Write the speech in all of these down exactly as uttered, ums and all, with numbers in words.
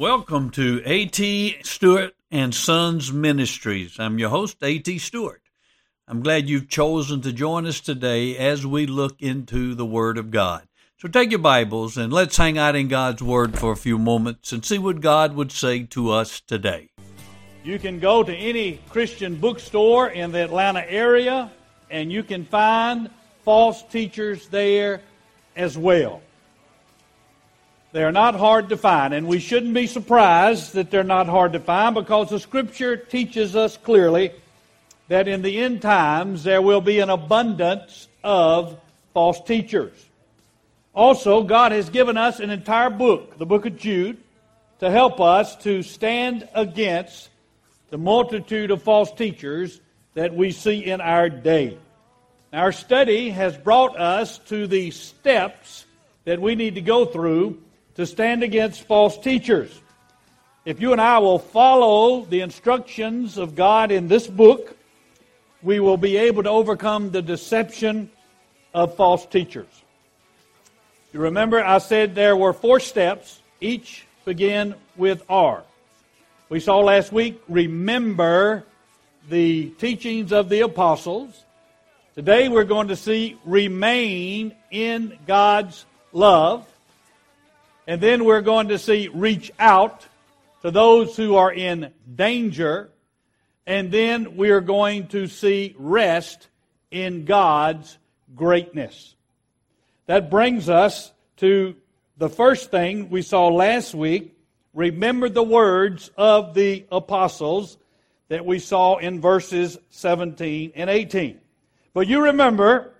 Welcome to A T. Stewart and Sons Ministries. I'm your host, A T. Stewart. I'm glad you've chosen to join us today as we look into the Word of God. So take your Bibles and let's hang out in God's Word for a few moments and see what God would say to us today. You can go to any Christian bookstore in the Atlanta area and you can find false teachers there as well. They are not hard to find, and we shouldn't be surprised that they're not hard to find because the Scripture teaches us clearly that in the end times there will be an abundance of false teachers. Also, God has given us an entire book, the book of Jude, to help us to stand against the multitude of false teachers that we see in our day. Our study has brought us to the steps that we need to go through to stand against false teachers. If you and I will follow the instructions of God in this book, we will be able to overcome the deception of false teachers. You remember I said there were four steps, each begin with R. We saw last week, remember the teachings of the apostles. Today we're going to see remain in God's love. And then we're going to see reach out to those who are in danger. And then we are going to see rest in God's greatness. That brings us to the first thing we saw last week. Remember the words of the apostles that we saw in verses seventeen and eighteen. But you remember,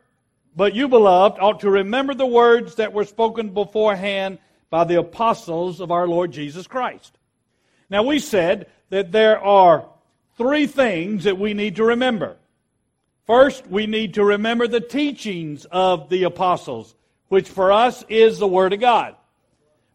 but you, beloved, ought to remember the words that were spoken beforehand by the apostles of our Lord Jesus Christ. Now, we said that there are three things that we need to remember. First, we need to remember the teachings of the apostles, which for us is the Word of God,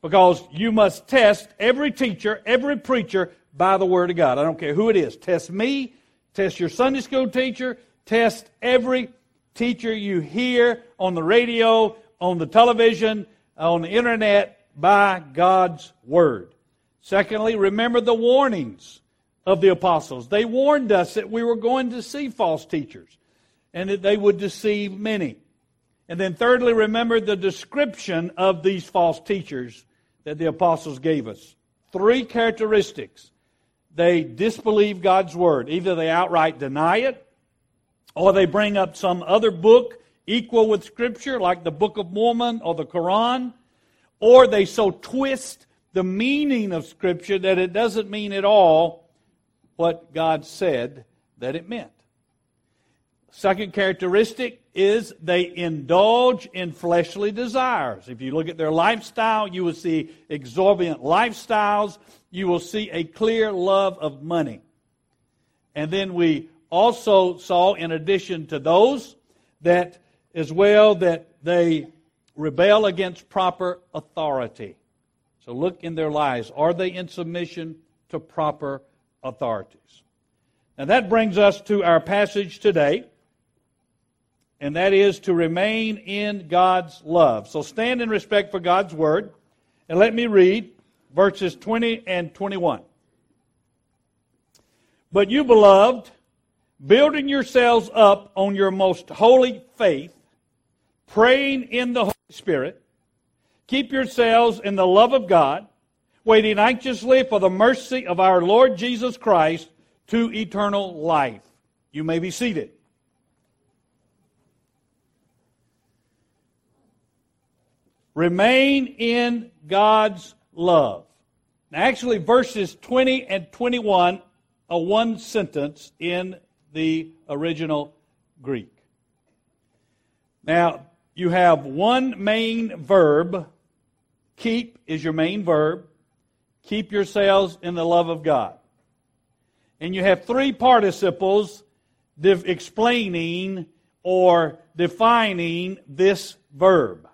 because you must test every teacher, every preacher by the Word of God. I don't care who it is. Test me, test your Sunday school teacher, test every teacher you hear on the radio, on the television, on the internet, by God's Word. Secondly, remember the warnings of the apostles. They warned us that we were going to see false teachers and that they would deceive many. And then thirdly, remember the description of these false teachers that the apostles gave us. Three characteristics. They disbelieve God's Word. Either they outright deny it, or they bring up some other book equal with Scripture, like the Book of Mormon or the Quran, or they so twist the meaning of Scripture that it doesn't mean at all what God said that it meant. Second characteristic is they indulge in fleshly desires. If you look at their lifestyle, you will see exorbitant lifestyles. You will see a clear love of money. And then we also saw, in addition to those, that as well that they rebel against proper authority. So look in their lives. Are they in submission to proper authorities? Now that brings us to our passage today, and that is to remain in God's love. So stand in respect for God's Word, and let me read verses twenty and twenty-one. But you, beloved, building yourselves up on your most holy faith, praying in the Holy Spirit, keep yourselves in the love of God, waiting anxiously for the mercy of our Lord Jesus Christ to eternal life. You may be seated. Remain in God's love. Now, actually, verses twenty and twenty-one are one sentence in the original Greek. Now, you have one main verb. Keep is your main verb. Keep yourselves in the love of God. And you have three participles de- explaining or defining this verb.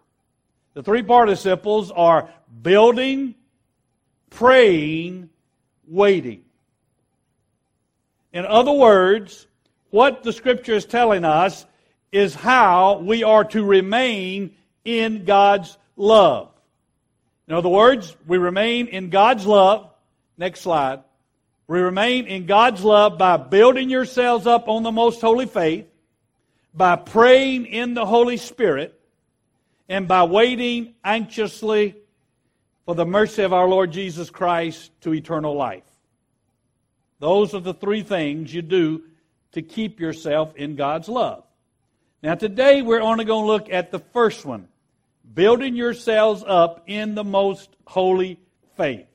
The three participles are building, praying, waiting. In other words, what the Scripture is telling us is how we are to remain in God's love. In other words, we remain in God's love. Next slide. We remain in God's love by building yourselves up on the most holy faith, by praying in the Holy Spirit, and by waiting anxiously for the mercy of our Lord Jesus Christ to eternal life. Those are the three things you do to keep yourself in God's love. Now today we're only going to look at the first one, building yourselves up in the most holy faith.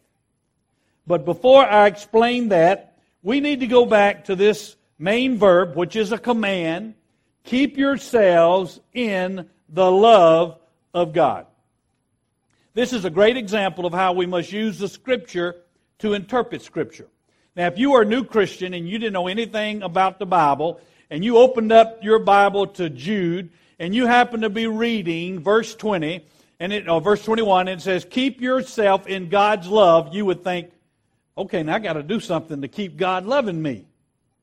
But before I explain that, we need to go back to this main verb, which is a command, keep yourselves in the love of God. This is a great example of how we must use the Scripture to interpret Scripture. Now, if you are a new Christian and you didn't know anything about the Bible, and you opened up your Bible to Jude, and you happen to be reading verse twenty, and it, or verse twenty-one, and it says, keep yourself in God's love, you would think, okay, now I got to do something to keep God loving me,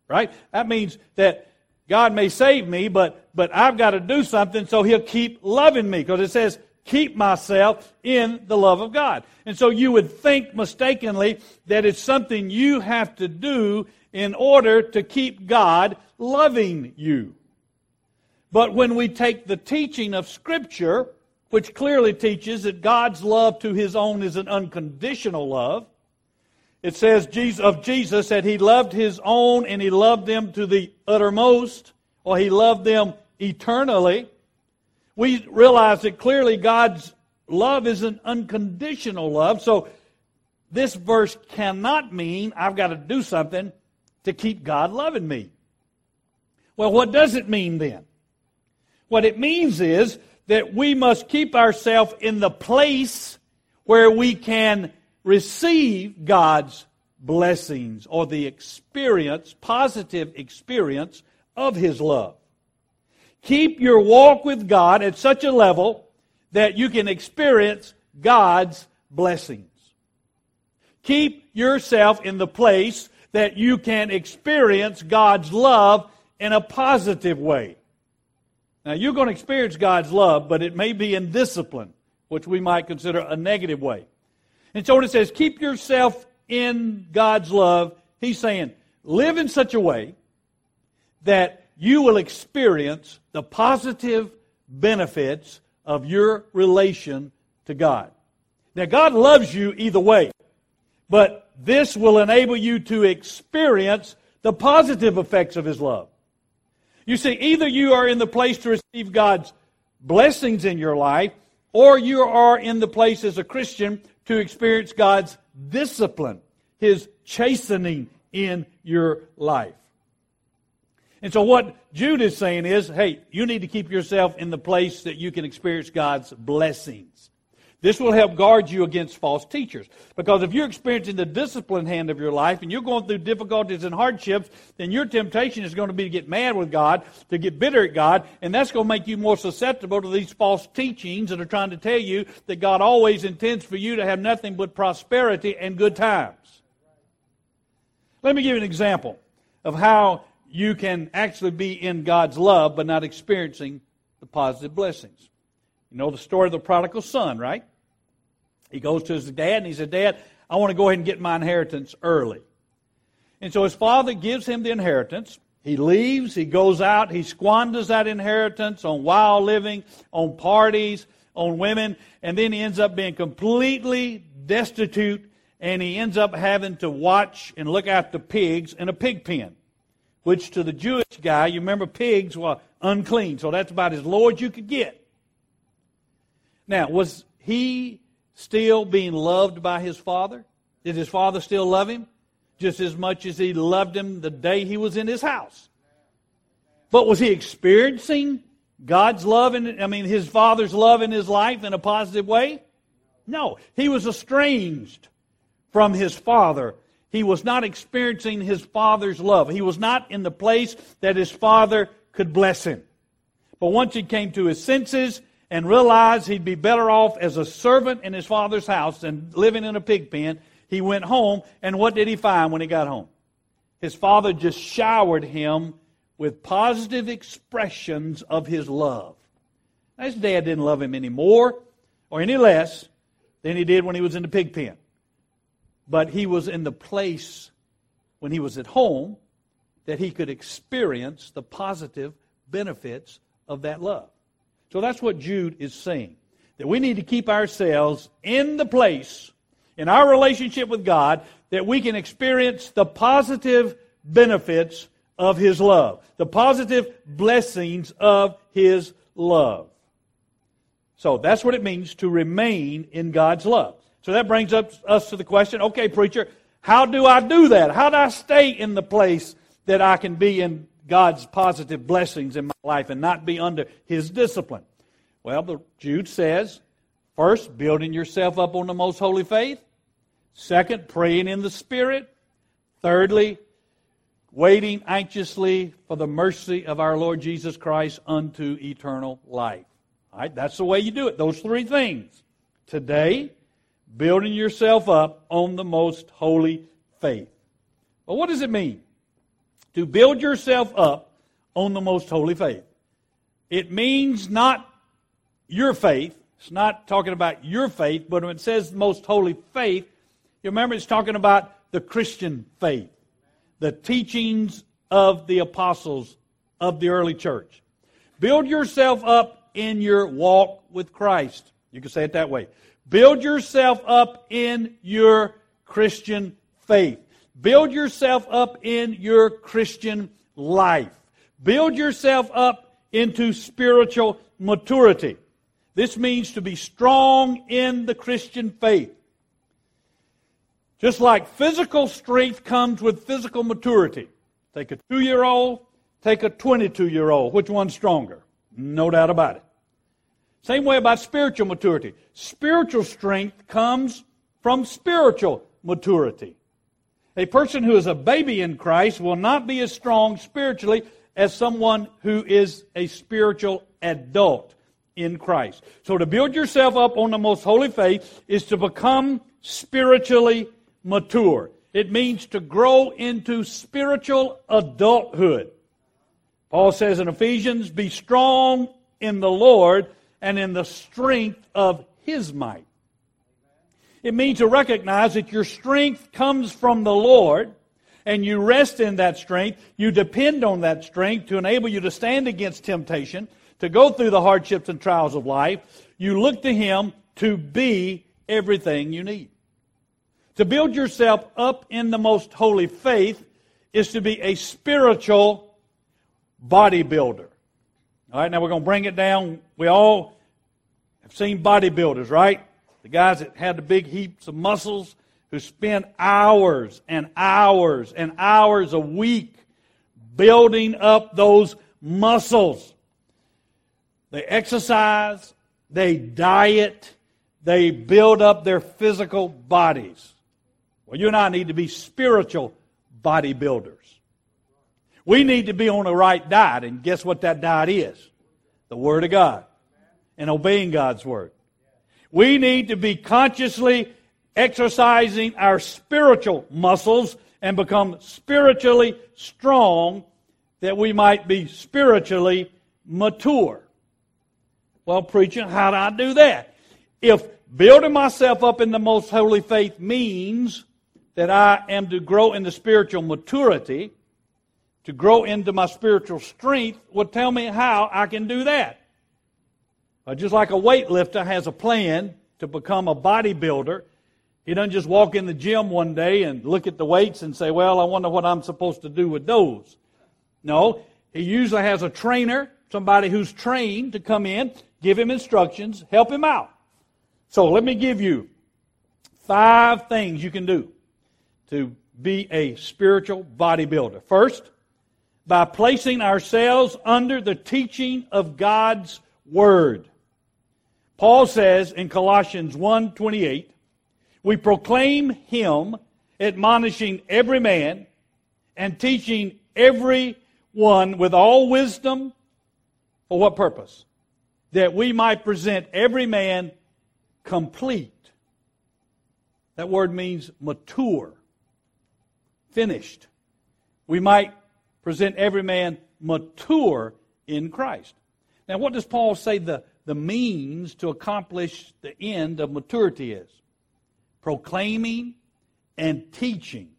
right? That means that God may save me, but, but I've got to do something so He'll keep loving me, because it says, keep myself in the love of God. And so you would think mistakenly that it's something you have to do in order to keep God loving you. But when we take the teaching of Scripture, which clearly teaches that God's love to His own is an unconditional love, it says of Jesus that He loved His own and He loved them to the uttermost, or He loved them eternally. We realize that clearly God's love is an unconditional love. So this verse cannot mean I've got to do something to keep God loving me. Well, what does it mean then? What it means is that we must keep ourselves in the place where we can receive God's blessings or the experience, positive experience of His love. Keep your walk with God at such a level that you can experience God's blessings. Keep yourself in the place that you can experience God's love in a positive way. Now, you're going to experience God's love, but it may be in discipline, which we might consider a negative way. And so when it says, keep yourself in God's love, He's saying, live in such a way that you will experience the positive benefits of your relation to God. Now, God loves you either way, but this will enable you to experience the positive effects of His love. You see, either you are in the place to receive God's blessings in your life, or you are in the place as a Christian to experience God's discipline, His chastening in your life. And so what Jude is saying is, hey, you need to keep yourself in the place that you can experience God's blessings. This will help guard you against false teachers. Because if you're experiencing the discipline hand of your life and you're going through difficulties and hardships, then your temptation is going to be to get mad with God, to get bitter at God, and that's going to make you more susceptible to these false teachings that are trying to tell you that God always intends for you to have nothing but prosperity and good times. Let me give you an example of how you can actually be in God's love but not experiencing the positive blessings. You know the story of the prodigal son, right? He goes to his dad and he said, Dad, I want to go ahead and get my inheritance early. And so his father gives him the inheritance. He leaves, he goes out, he squanders that inheritance on wild living, on parties, on women, and then he ends up being completely destitute, and he ends up having to watch and look after pigs in a pig pen, which to the Jewish guy, you remember, pigs were unclean. So that's about as low as you could get. Now, was he still being loved by his father? Did his father still love him? Just as much as he loved him the day he was in his house. But was he experiencing God's love, in, I mean, his father's love in his life in a positive way? No. He was estranged from his father. He was not experiencing his father's love. He was not in the place that his father could bless him. But once he came to his senses and realized he'd be better off as a servant in his father's house than living in a pig pen, he went home, and what did he find when he got home? His father just showered him with positive expressions of his love. Now, his dad didn't love him any more or any less, than he did when he was in the pig pen. But he was in the place when he was at home that he could experience the positive benefits of that love. So that's what Jude is saying, that we need to keep ourselves in the place in our relationship with God that we can experience the positive benefits of His love, the positive blessings of His love. So that's what it means to remain in God's love. So that brings up us to the question, okay, preacher, how do I do that? How do I stay in the place that I can be in God's positive blessings in my life and not be under His discipline? Well, Jude says, first, building yourself up on the most holy faith. Second, praying in the Spirit. Thirdly, waiting anxiously for the mercy of our Lord Jesus Christ unto eternal life. All right, that's the way you do it, those three things. Today, building yourself up on the most holy faith. Well, what does it mean to build yourself up on the most holy faith? It means not your faith. It's not talking about your faith, but when it says most holy faith, you remember it's talking about the Christian faith, the teachings of the apostles of the early church. Build yourself up in your walk with Christ. You can say it that way. Build yourself up in your Christian faith. Build yourself up in your Christian life. Build yourself up into spiritual maturity. This means to be strong in the Christian faith. Just like physical strength comes with physical maturity. Take a two-year-old, take a twenty-two-year-old. Which one's stronger? No doubt about it. Same way about spiritual maturity. Spiritual strength comes from spiritual maturity. A person who is a baby in Christ will not be as strong spiritually as someone who is a spiritual adult in Christ. So to build yourself up on the most holy faith is to become spiritually mature. It means to grow into spiritual adulthood. Paul says in Ephesians, be strong in the Lord and in the strength of His might. It means to recognize that your strength comes from the Lord, and you rest in that strength. You depend on that strength to enable you to stand against temptation, to go through the hardships and trials of life. You look to Him to be everything you need. To build yourself up in the most holy faith is to be a spiritual bodybuilder. All right, now we're going to bring it down. We all have seen bodybuilders, right? The guys that had the big heaps of muscles who spend hours and hours and hours a week building up those muscles. They exercise, they diet, they build up their physical bodies. Well, you and I need to be spiritual bodybuilders. We need to be on the right diet, and guess what that diet is? The Word of God and obeying God's Word. We need to be consciously exercising our spiritual muscles and become spiritually strong that we might be spiritually mature. Well, preacher, how do I do that? If building myself up in the most holy faith means that I am to grow into spiritual maturity, to grow into my spiritual strength, well, tell me how I can do that. Well, just like a weightlifter has a plan to become a bodybuilder, he doesn't just walk in the gym one day and look at the weights and say, well, I wonder what I'm supposed to do with those. No, he usually has a trainer, somebody who's trained to come in, give him instructions, help him out. So let me give you five things you can do to be a spiritual bodybuilder. First, by placing ourselves under the teaching of God's Word. Paul says in Colossians one twenty-eight, we proclaim Him, admonishing every man and teaching every one with all wisdom. For what purpose? That we might present every man complete. That word means mature, finished. We might present every man mature in Christ. Now, what does Paul say the the means to accomplish the end of maturity is. Proclaiming and teaching.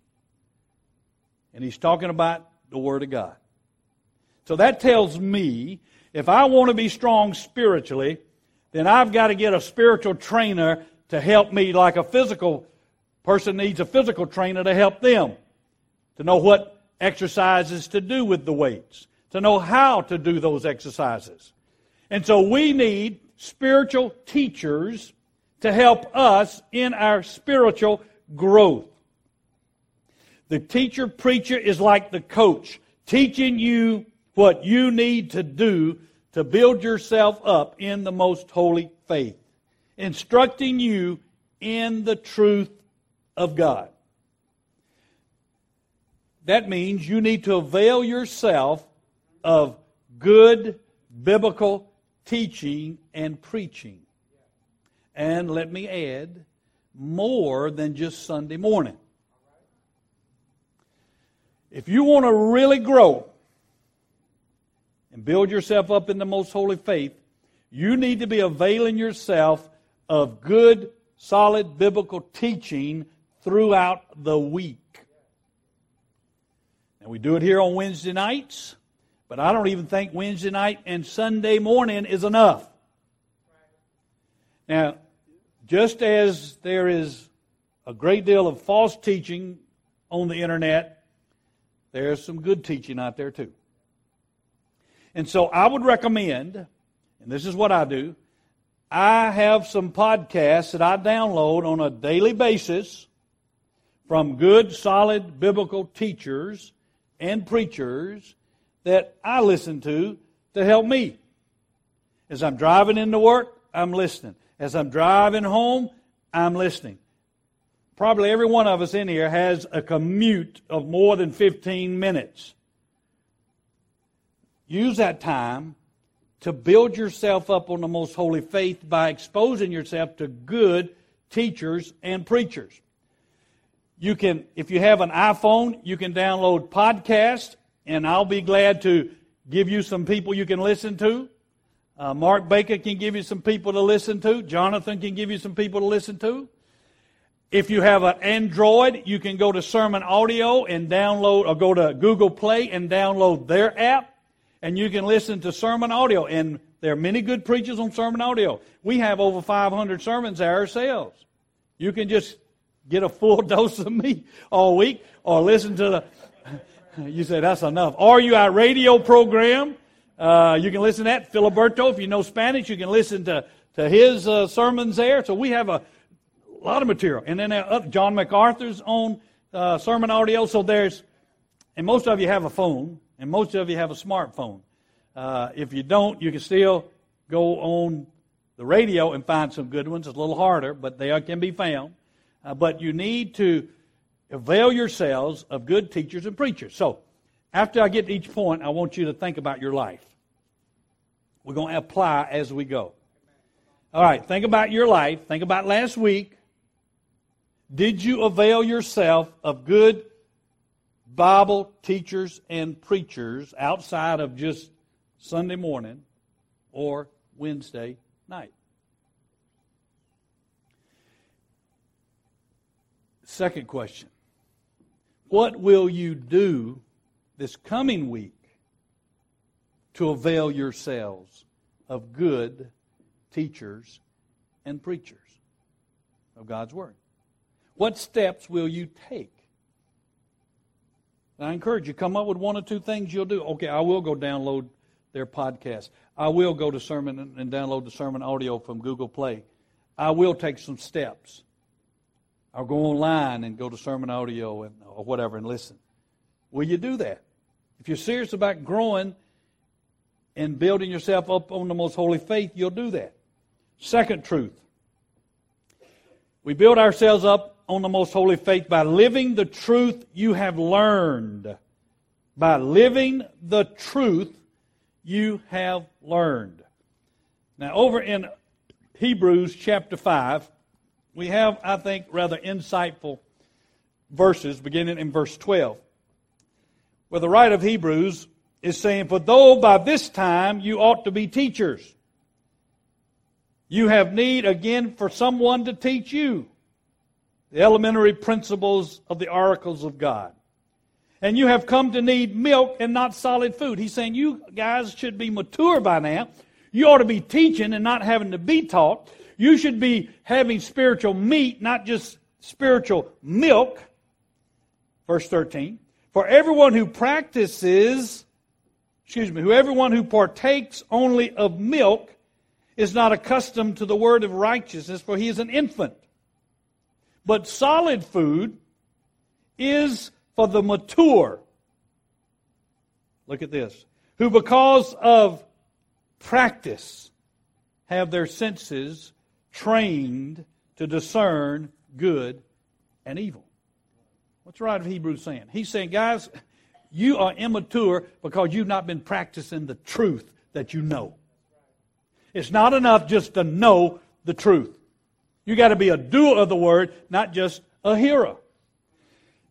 And he's talking about the Word of God. So that tells me, if I want to be strong spiritually, then I've got to get a spiritual trainer to help me, like a physical person needs a physical trainer to help them, to know what exercises to do with the weights, to know how to do those exercises. And so we need spiritual teachers to help us in our spiritual growth. The teacher preacher is like the coach, teaching you what you need to do to build yourself up in the most holy faith, instructing you in the truth of God. That means you need to avail yourself of good biblical teaching and preaching. And let me add, more than just Sunday morning. If you want to really grow and build yourself up in the most holy faith, you need to be availing yourself of good, solid biblical teaching throughout the week. And we do it here on Wednesday nights, but I don't even think Wednesday night and Sunday morning is enough. Now, just as there is a great deal of false teaching on the internet, there's some good teaching out there too. And so I would recommend, and this is what I do, I have some podcasts that I download on a daily basis from good, solid biblical teachers and preachers that I listen to to help me. As I'm driving into work, I'm listening. As I'm driving home, I'm listening. Probably every one of us in here has a commute of more than fifteen minutes. Use that time to build yourself up on the most holy faith by exposing yourself to good teachers and preachers. You can, if you have an iPhone, you can download podcasts, and I'll be glad to give you some people you can listen to. Uh, Mark Baker can give you some people to listen to. Jonathan can give you some people to listen to. If you have an Android, you can go to Sermon Audio and download, or go to Google Play and download their app, and you can listen to Sermon Audio. And there are many good preachers on Sermon Audio. We have over five hundred sermons ourselves. You can just get a full dose of me all week, or listen to the... You say, that's enough. Are you our radio program? Uh, you can listen to that. Filiberto, if you know Spanish, you can listen to, to his uh, sermons there. So we have a lot of material. And then uh, John MacArthur's own uh, Sermon Audio. So there's, and most of you have a phone, and most of you have a smartphone. Uh, if you don't, you can still go on the radio and find some good ones. It's a little harder, but they are, can be found. Uh, but you need to avail yourselves of good teachers and preachers. So, after I get to each point, I want you to think about your life. We're going to apply as we go. All right, think about your life. Think about last week. Did you avail yourself of good Bible teachers and preachers outside of just Sunday morning or Wednesday night? Second question. What will you do this coming week to avail yourselves of good teachers and preachers of God's Word? What steps will you take? I encourage you, come up with one or two things you'll do. Okay, I will go download their podcast. I will go to sermon and download the sermon audio from Google Play. I will take some steps. I'll go online and go to sermon audio and or whatever and listen. Will you do that? If you're serious about growing and building yourself up on the most holy faith, you'll do that. Second truth. We build ourselves up on the most holy faith by living the truth you have learned. By living the truth you have learned. Now, over in Hebrews chapter five, we have, I think, rather insightful verses beginning in verse twelve. Well, the writer of Hebrews is saying, for though by this time you ought to be teachers, You have need, again, for someone to teach you the elementary principles of the oracles of God. And you have come to need milk and not solid food. He's saying you guys should be mature by now. You ought to be teaching and not having to be taught. You should be having spiritual meat, not just spiritual milk. Verse thirteen. For everyone who practices, excuse me, who everyone who partakes only of milk is not accustomed to the word of righteousness, for he is an infant. But solid food is for the mature. Look at this. Who because of practice have their senses trained to discern good and evil. What's the writer of Hebrews saying? He's saying, guys, you are immature because you've not been practicing the truth that you know. It's not enough just to know the truth. You got to be a doer of the word, not just a hearer.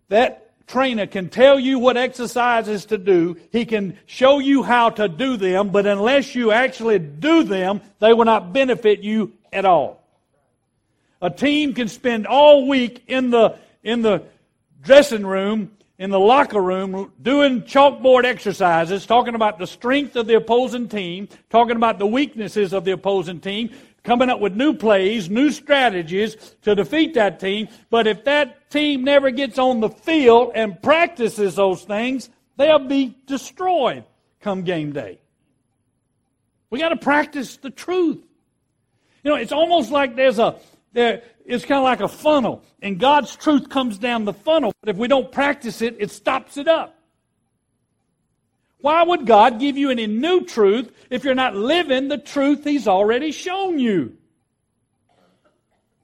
That trainer can tell you what exercises to do. He can show you how to do them, but unless you actually do them, they will not benefit you at all. A team can spend all week in the in the dressing room, in the locker room, doing chalkboard exercises, talking about the strength of the opposing team, talking about the weaknesses of the opposing team, coming up with new plays, new strategies to defeat that team. But if that team never gets on the field and practices those things, they'll be destroyed come game day. We got to practice the truth. You know, it's almost like there's a there. It's kind of like a funnel, and God's truth comes down the funnel. But if we don't practice it, it stops it up. Why would God give you any new truth if you're not living the truth He's already shown you?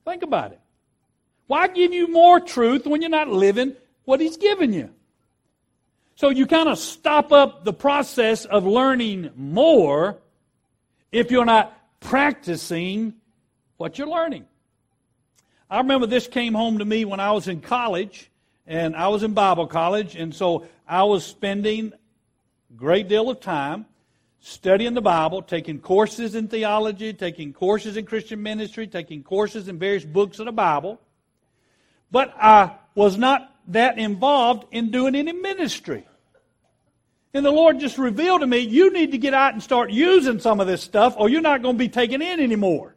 Think about it. Why give you more truth when you're not living what He's given you? So you kind of stop up the process of learning more if you're not practicing what you're learning. I remember this came home to me when I was in college, and I was in Bible college, and so I was spending a great deal of time studying the Bible, taking courses in theology, taking courses in Christian ministry, taking courses in various books of the Bible, but I was not that involved in doing any ministry. And the Lord just revealed to me, you need to get out and start using some of this stuff, or you're not going to be taken in anymore.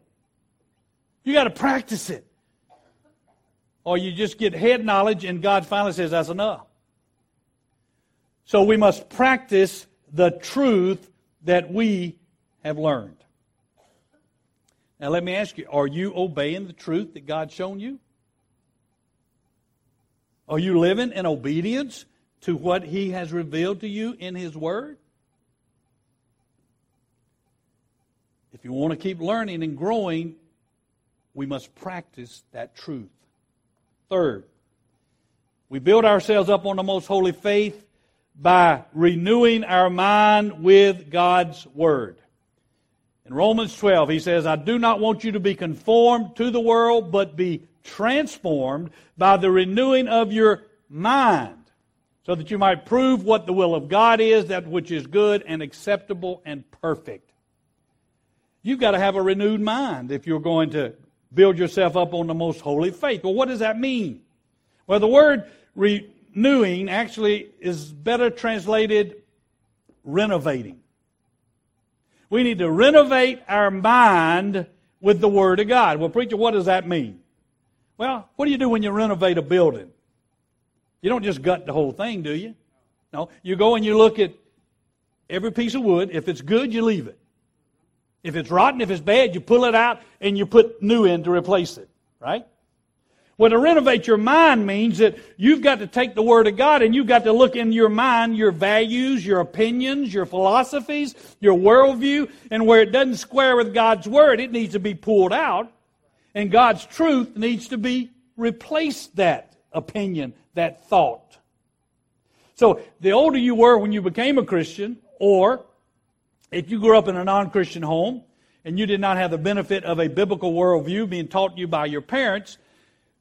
You got to practice it. Or you just get head knowledge and God finally says, that's enough. So we must practice the truth that we have learned. Now let me ask you, are you obeying the truth that God's shown you? Are you living in obedience to what He has revealed to you in His Word? If you want to keep learning and growing, we must practice that truth. Third, we build ourselves up on the most holy faith by renewing our mind with God's Word. In Romans twelve, he says, I do not want you to be conformed to the world, but be transformed by the renewing of your mind, so that you might prove what the will of God is, that which is good and acceptable and perfect. You've got to have a renewed mind if you're going to build yourself up on the most holy faith. Well, what does that mean? Well, the word renewing actually is better translated renovating. We need to renovate our mind with the Word of God. Well, preacher, what does that mean? Well, what do you do when you renovate a building? You don't just gut the whole thing, do you? No, you go and you look at every piece of wood. If it's good, you leave it. If it's rotten, if it's bad, you pull it out and you put new in to replace it, right? Well, to renovate your mind means that you've got to take the Word of God and you've got to look in your mind, your values, your opinions, your philosophies, your worldview, and where it doesn't square with God's Word, it needs to be pulled out, and God's truth needs to be replaced that opinion, that thought. So the older you were when you became a Christian, or if you grew up in a non-Christian home and you did not have the benefit of a biblical worldview being taught to you by your parents,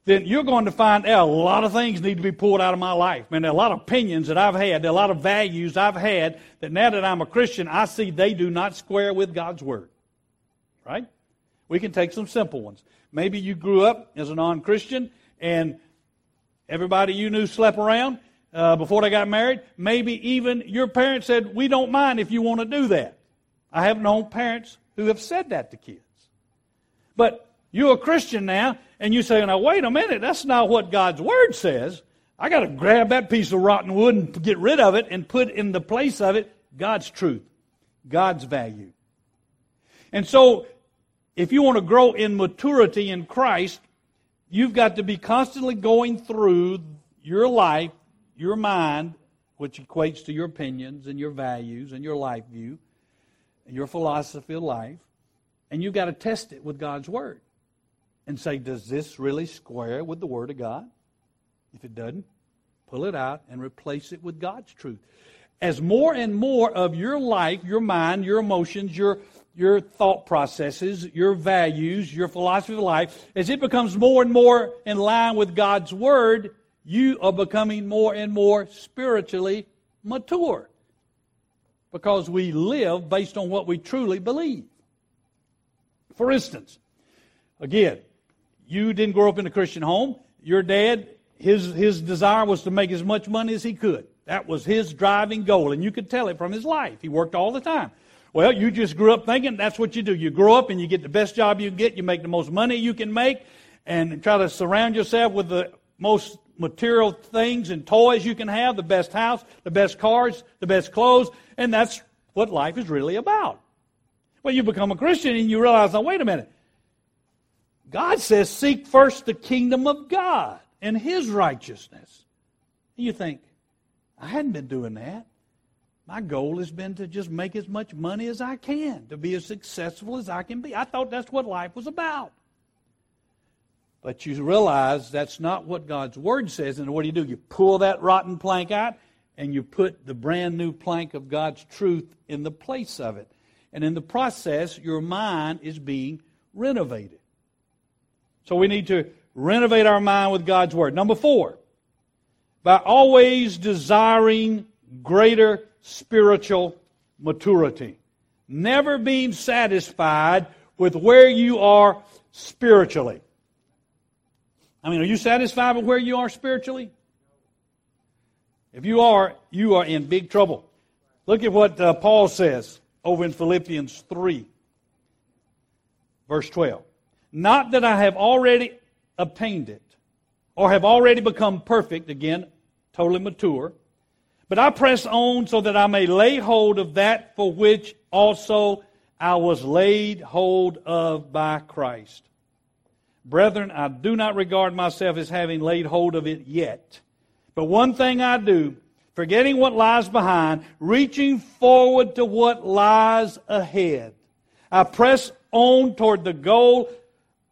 then you're going to find out a lot of things need to be pulled out of my life. Man, there are a lot of opinions that I've had, there are a lot of values I've had that now that I'm a Christian, I see they do not square with God's Word. Right? We can take some simple ones. Maybe you grew up as a non-Christian and everybody you knew slept around uh, before they got married. Maybe even your parents said, we don't mind if you want to do that. I have known parents who have said that to kids. But you're a Christian now, and you say, now, wait a minute, that's not what God's Word says. I got to grab that piece of rotten wood and get rid of it and put in the place of it God's truth, God's value. And so, if you want to grow in maturity in Christ, you've got to be constantly going through your life, your mind, which equates to your opinions and your values and your life view, and your philosophy of life, and you've got to test it with God's Word and say, does this really square with the Word of God? If it doesn't, pull it out and replace it with God's truth. As more and more of your life, your mind, your emotions, your your thought processes, your values, your philosophy of life, as it becomes more and more in line with God's Word, you are becoming more and more spiritually mature because we live based on what we truly believe. For instance, again, you didn't grow up in a Christian home. Your dad, his his desire was to make as much money as he could. That was his driving goal, and you could tell it from his life. He worked all the time. Well, you just grew up thinking that's what you do. You grow up and you get the best job you can get. You make the most money you can make and try to surround yourself with the most material things and toys you can have, the best house, the best cars, the best clothes, and that's what life is really about. Well, you become a Christian and you realize, now, wait a minute. God says, seek first the kingdom of God and His righteousness. And you think, I hadn't been doing that. My goal has been to just make as much money as I can, to be as successful as I can be. I thought that's what life was about. But you realize that's not what God's Word says. And what do you do? You pull that rotten plank out and you put the brand new plank of God's truth in the place of it. And in the process, your mind is being renovated. So we need to renovate our mind with God's Word. Number four, by always desiring greater spiritual maturity. Never being satisfied with where you are spiritually. I mean, are you satisfied with where you are spiritually? If you are, you are in big trouble. Look at what uh, Paul says over in Philippians three, verse twelve. Not that I have already obtained it, or have already become perfect, again, totally mature, but I press on so that I may lay hold of that for which also I was laid hold of by Christ. Brethren, I do not regard myself as having laid hold of it yet. But one thing I do, forgetting what lies behind, reaching forward to what lies ahead. I press on toward the goal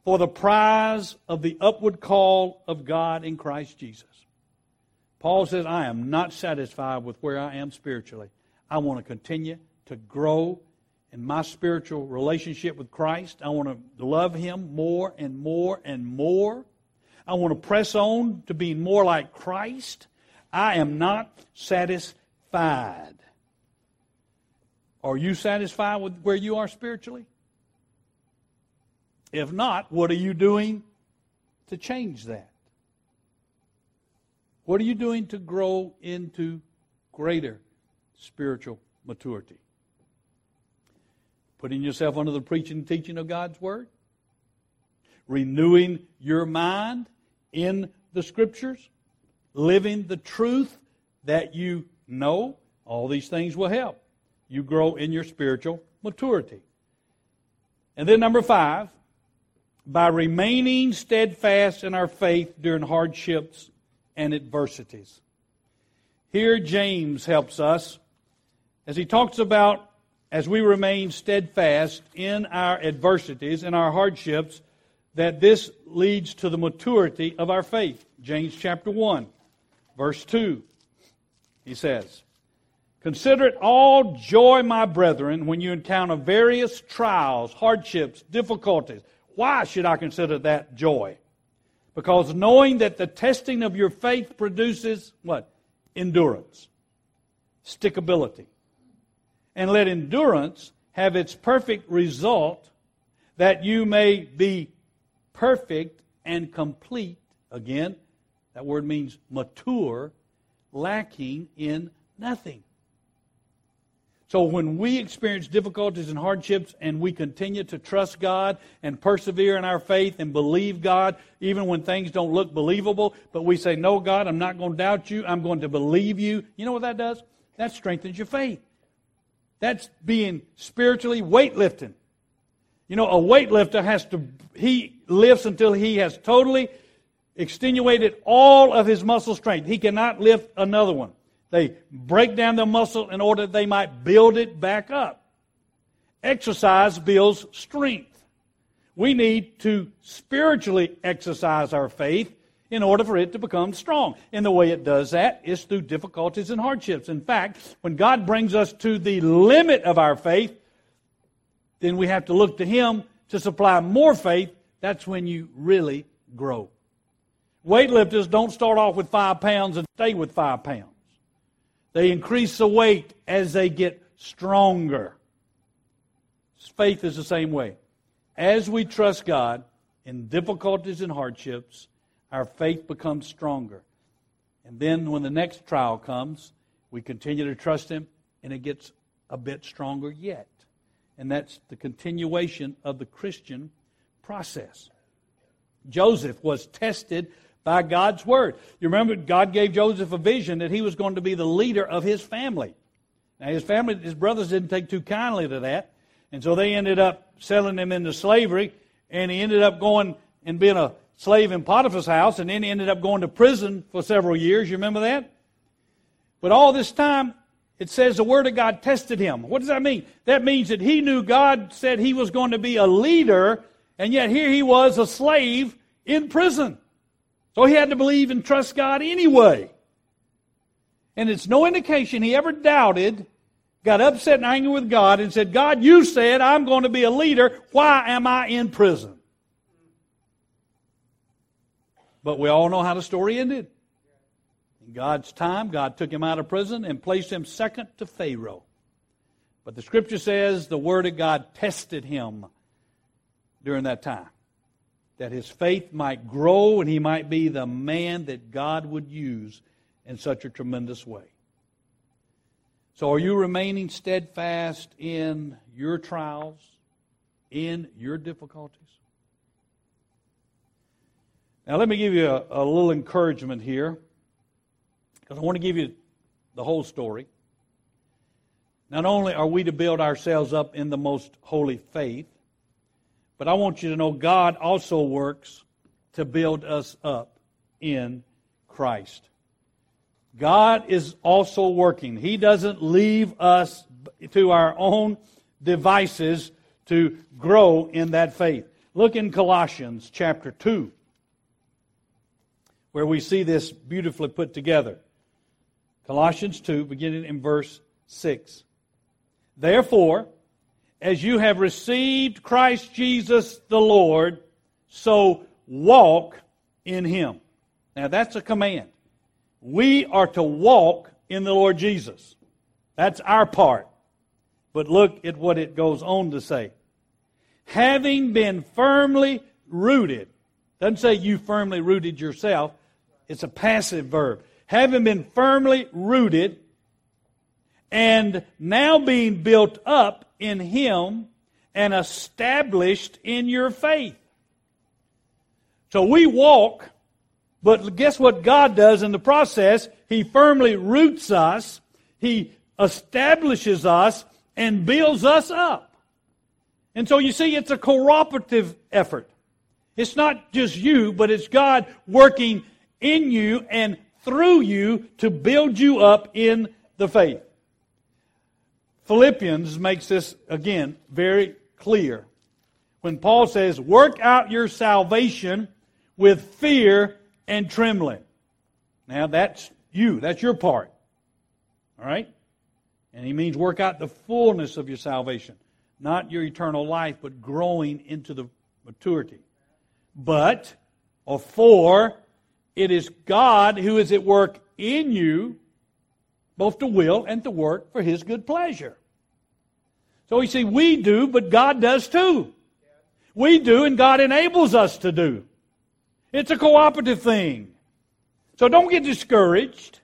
for the prize of the upward call of God in Christ Jesus. Paul says, I am not satisfied with where I am spiritually. I want to continue to grow in my spiritual relationship with Christ. I want to love Him more and more and more. I want to press on to being more like Christ. I am not satisfied. Are you satisfied with where you are spiritually? If not, what are you doing to change that? What are you doing to grow into greater spiritual maturity? Putting yourself under the preaching and teaching of God's Word? Renewing your mind in the Scriptures? Living the truth that you know? All these things will help you grow in your spiritual maturity. And then number five, by remaining steadfast in our faith during hardships and adversities. Here James helps us as he talks about as we remain steadfast in our adversities, in our hardships, that this leads to the maturity of our faith. James chapter one, verse two, he says, Consider it all joy, my brethren, when you encounter various trials, hardships, difficulties. Why should I consider that joy? Because knowing that the testing of your faith produces what? Endurance, stickability. And let endurance have its perfect result, that you may be perfect and complete. Again, that word means mature, lacking in nothing. So when we experience difficulties and hardships and we continue to trust God and persevere in our faith and believe God, even when things don't look believable, but we say, no, God, I'm not going to doubt you. I'm going to believe you. You know what that does? That strengthens your faith. That's being spiritually weightlifting. You know, a weightlifter has to, he lifts until he has totally extenuated all of his muscle strength. He cannot lift another one. They break down their muscle in order that they might build it back up. Exercise builds strength. We need to spiritually exercise our faith in order for it to become strong. And the way it does that is through difficulties and hardships. In fact, when God brings us to the limit of our faith, then we have to look to Him to supply more faith. That's when you really grow. Weightlifters don't start off with five pounds and stay with five pounds. They increase the weight as they get stronger. Faith is the same way. As we trust God in difficulties and hardships, our faith becomes stronger. And then when the next trial comes, we continue to trust Him, and it gets a bit stronger yet. And that's the continuation of the Christian process. Joseph was tested by God's word. You remember God gave Joseph a vision that he was going to be the leader of his family. Now his family, his brothers didn't take too kindly to that. And so they ended up selling him into slavery. And he ended up going and being a slave in Potiphar's house. And then he ended up going to prison for several years. You remember that? But all this time, it says the word of God tested him. What does that mean? That means that he knew God said he was going to be a leader. And yet here he was a slave in prison. So he had to believe and trust God anyway. And it's no indication he ever doubted, got upset and angry with God and said, God, you said I'm going to be a leader. Why am I in prison? But we all know how the story ended. In God's time, God took him out of prison and placed him second to Pharaoh. But the Scripture says the Word of God tested him during that time, that his faith might grow and he might be the man that God would use in such a tremendous way. So are you remaining steadfast in your trials, in your difficulties? Now let me give you a, a little encouragement here, because I want to give you the whole story. Not only are we to build ourselves up in the most holy faith, but I want you to know God also works to build us up in Christ. God is also working. He doesn't leave us to our own devices to grow in that faith. Look in Colossians chapter two, where we see this beautifully put together. Colossians two, beginning in verse six. Therefore, as you have received Christ Jesus the Lord, so walk in Him. Now that's a command. We are to walk in the Lord Jesus. That's our part. But look at what it goes on to say. Having been firmly rooted. Doesn't say you firmly rooted yourself. It's a passive verb. Having been firmly rooted and now being built up in Him and established in your faith. So we walk, but guess what God does in the process? He firmly roots us, He establishes us, and builds us up. And so you see, it's a cooperative effort. It's not just you, but it's God working in you and through you to build you up in the faith. Philippians makes this, again, very clear. When Paul says, work out your salvation with fear and trembling. Now, that's you. That's your part. All right? And he means work out the fullness of your salvation. Not your eternal life, but growing into the maturity. But, or for, it is God who is at work in you, both to will and to work for His good pleasure. So you see, we do, but God does too. We do, and God enables us to do. It's a cooperative thing. So don't get discouraged.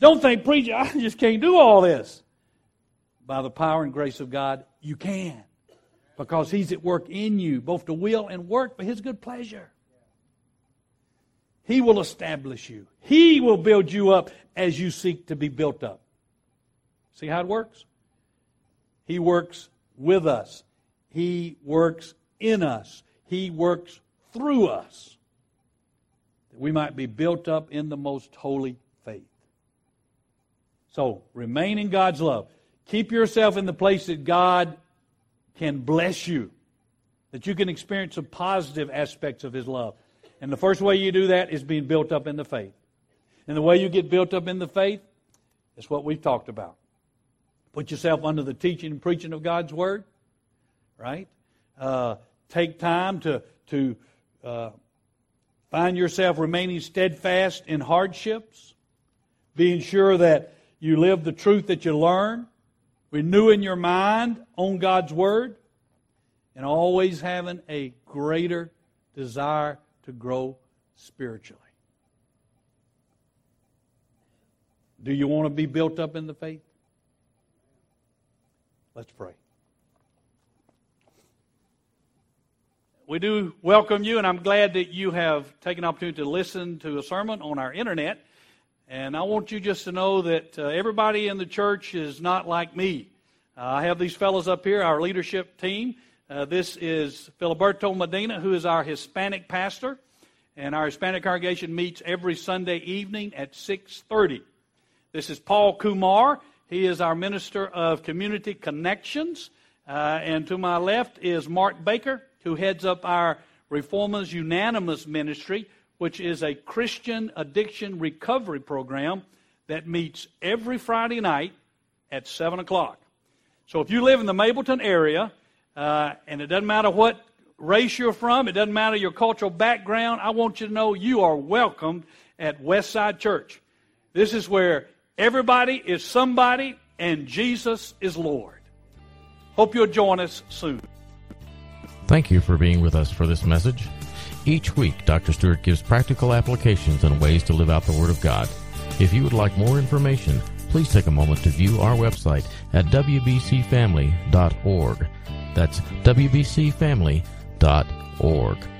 Don't think, preacher, I just can't do all this. By the power and grace of God, you can. Because He's at work in you, both to will and work for His good pleasure. He will establish you. He will build you up as you seek to be built up. See how it works? He works with us. He works in us. He works through us. That we might be built up in the most holy faith. So, remain in God's love. Keep yourself in the place that God can bless you. That you can experience some positive aspects of His love. And the first way you do that is being built up in the faith. And the way you get built up in the faith is what we've talked about. Put yourself under the teaching and preaching of God's Word, right? Uh, take time to, to uh, find yourself remaining steadfast in hardships, being sure that you live the truth that you learn, renewing your mind on God's Word, and always having a greater desire to grow spiritually. Do you want to be built up in the faith? Let's pray. We do welcome you, and I'm glad that you have taken the opportunity to listen to a sermon on our internet. And I want you just to know that uh, everybody in the church is not like me. Uh, I have these fellows up here, our leadership team. Uh, this is Filiberto Medina, who is our Hispanic pastor, and our Hispanic congregation meets every Sunday evening at six thirty. This is Paul Kumar. He is our Minister of Community Connections, uh, and to my left is Mark Baker, who heads up our Reformers Unanimous Ministry, which is a Christian addiction recovery program that meets every Friday night at seven o'clock. So if you live in the Mapleton area, Uh, and it doesn't matter what race you're from, it doesn't matter your cultural background, I want you to know you are welcomed at Westside Church. This is where everybody is somebody and Jesus is Lord. Hope you'll join us soon. Thank you for being with us for this message. Each week, Doctor Stewart gives practical applications and ways to live out the Word of God. If you would like more information, please take a moment to view our website at w b c family dot org. That's w b c family dot org.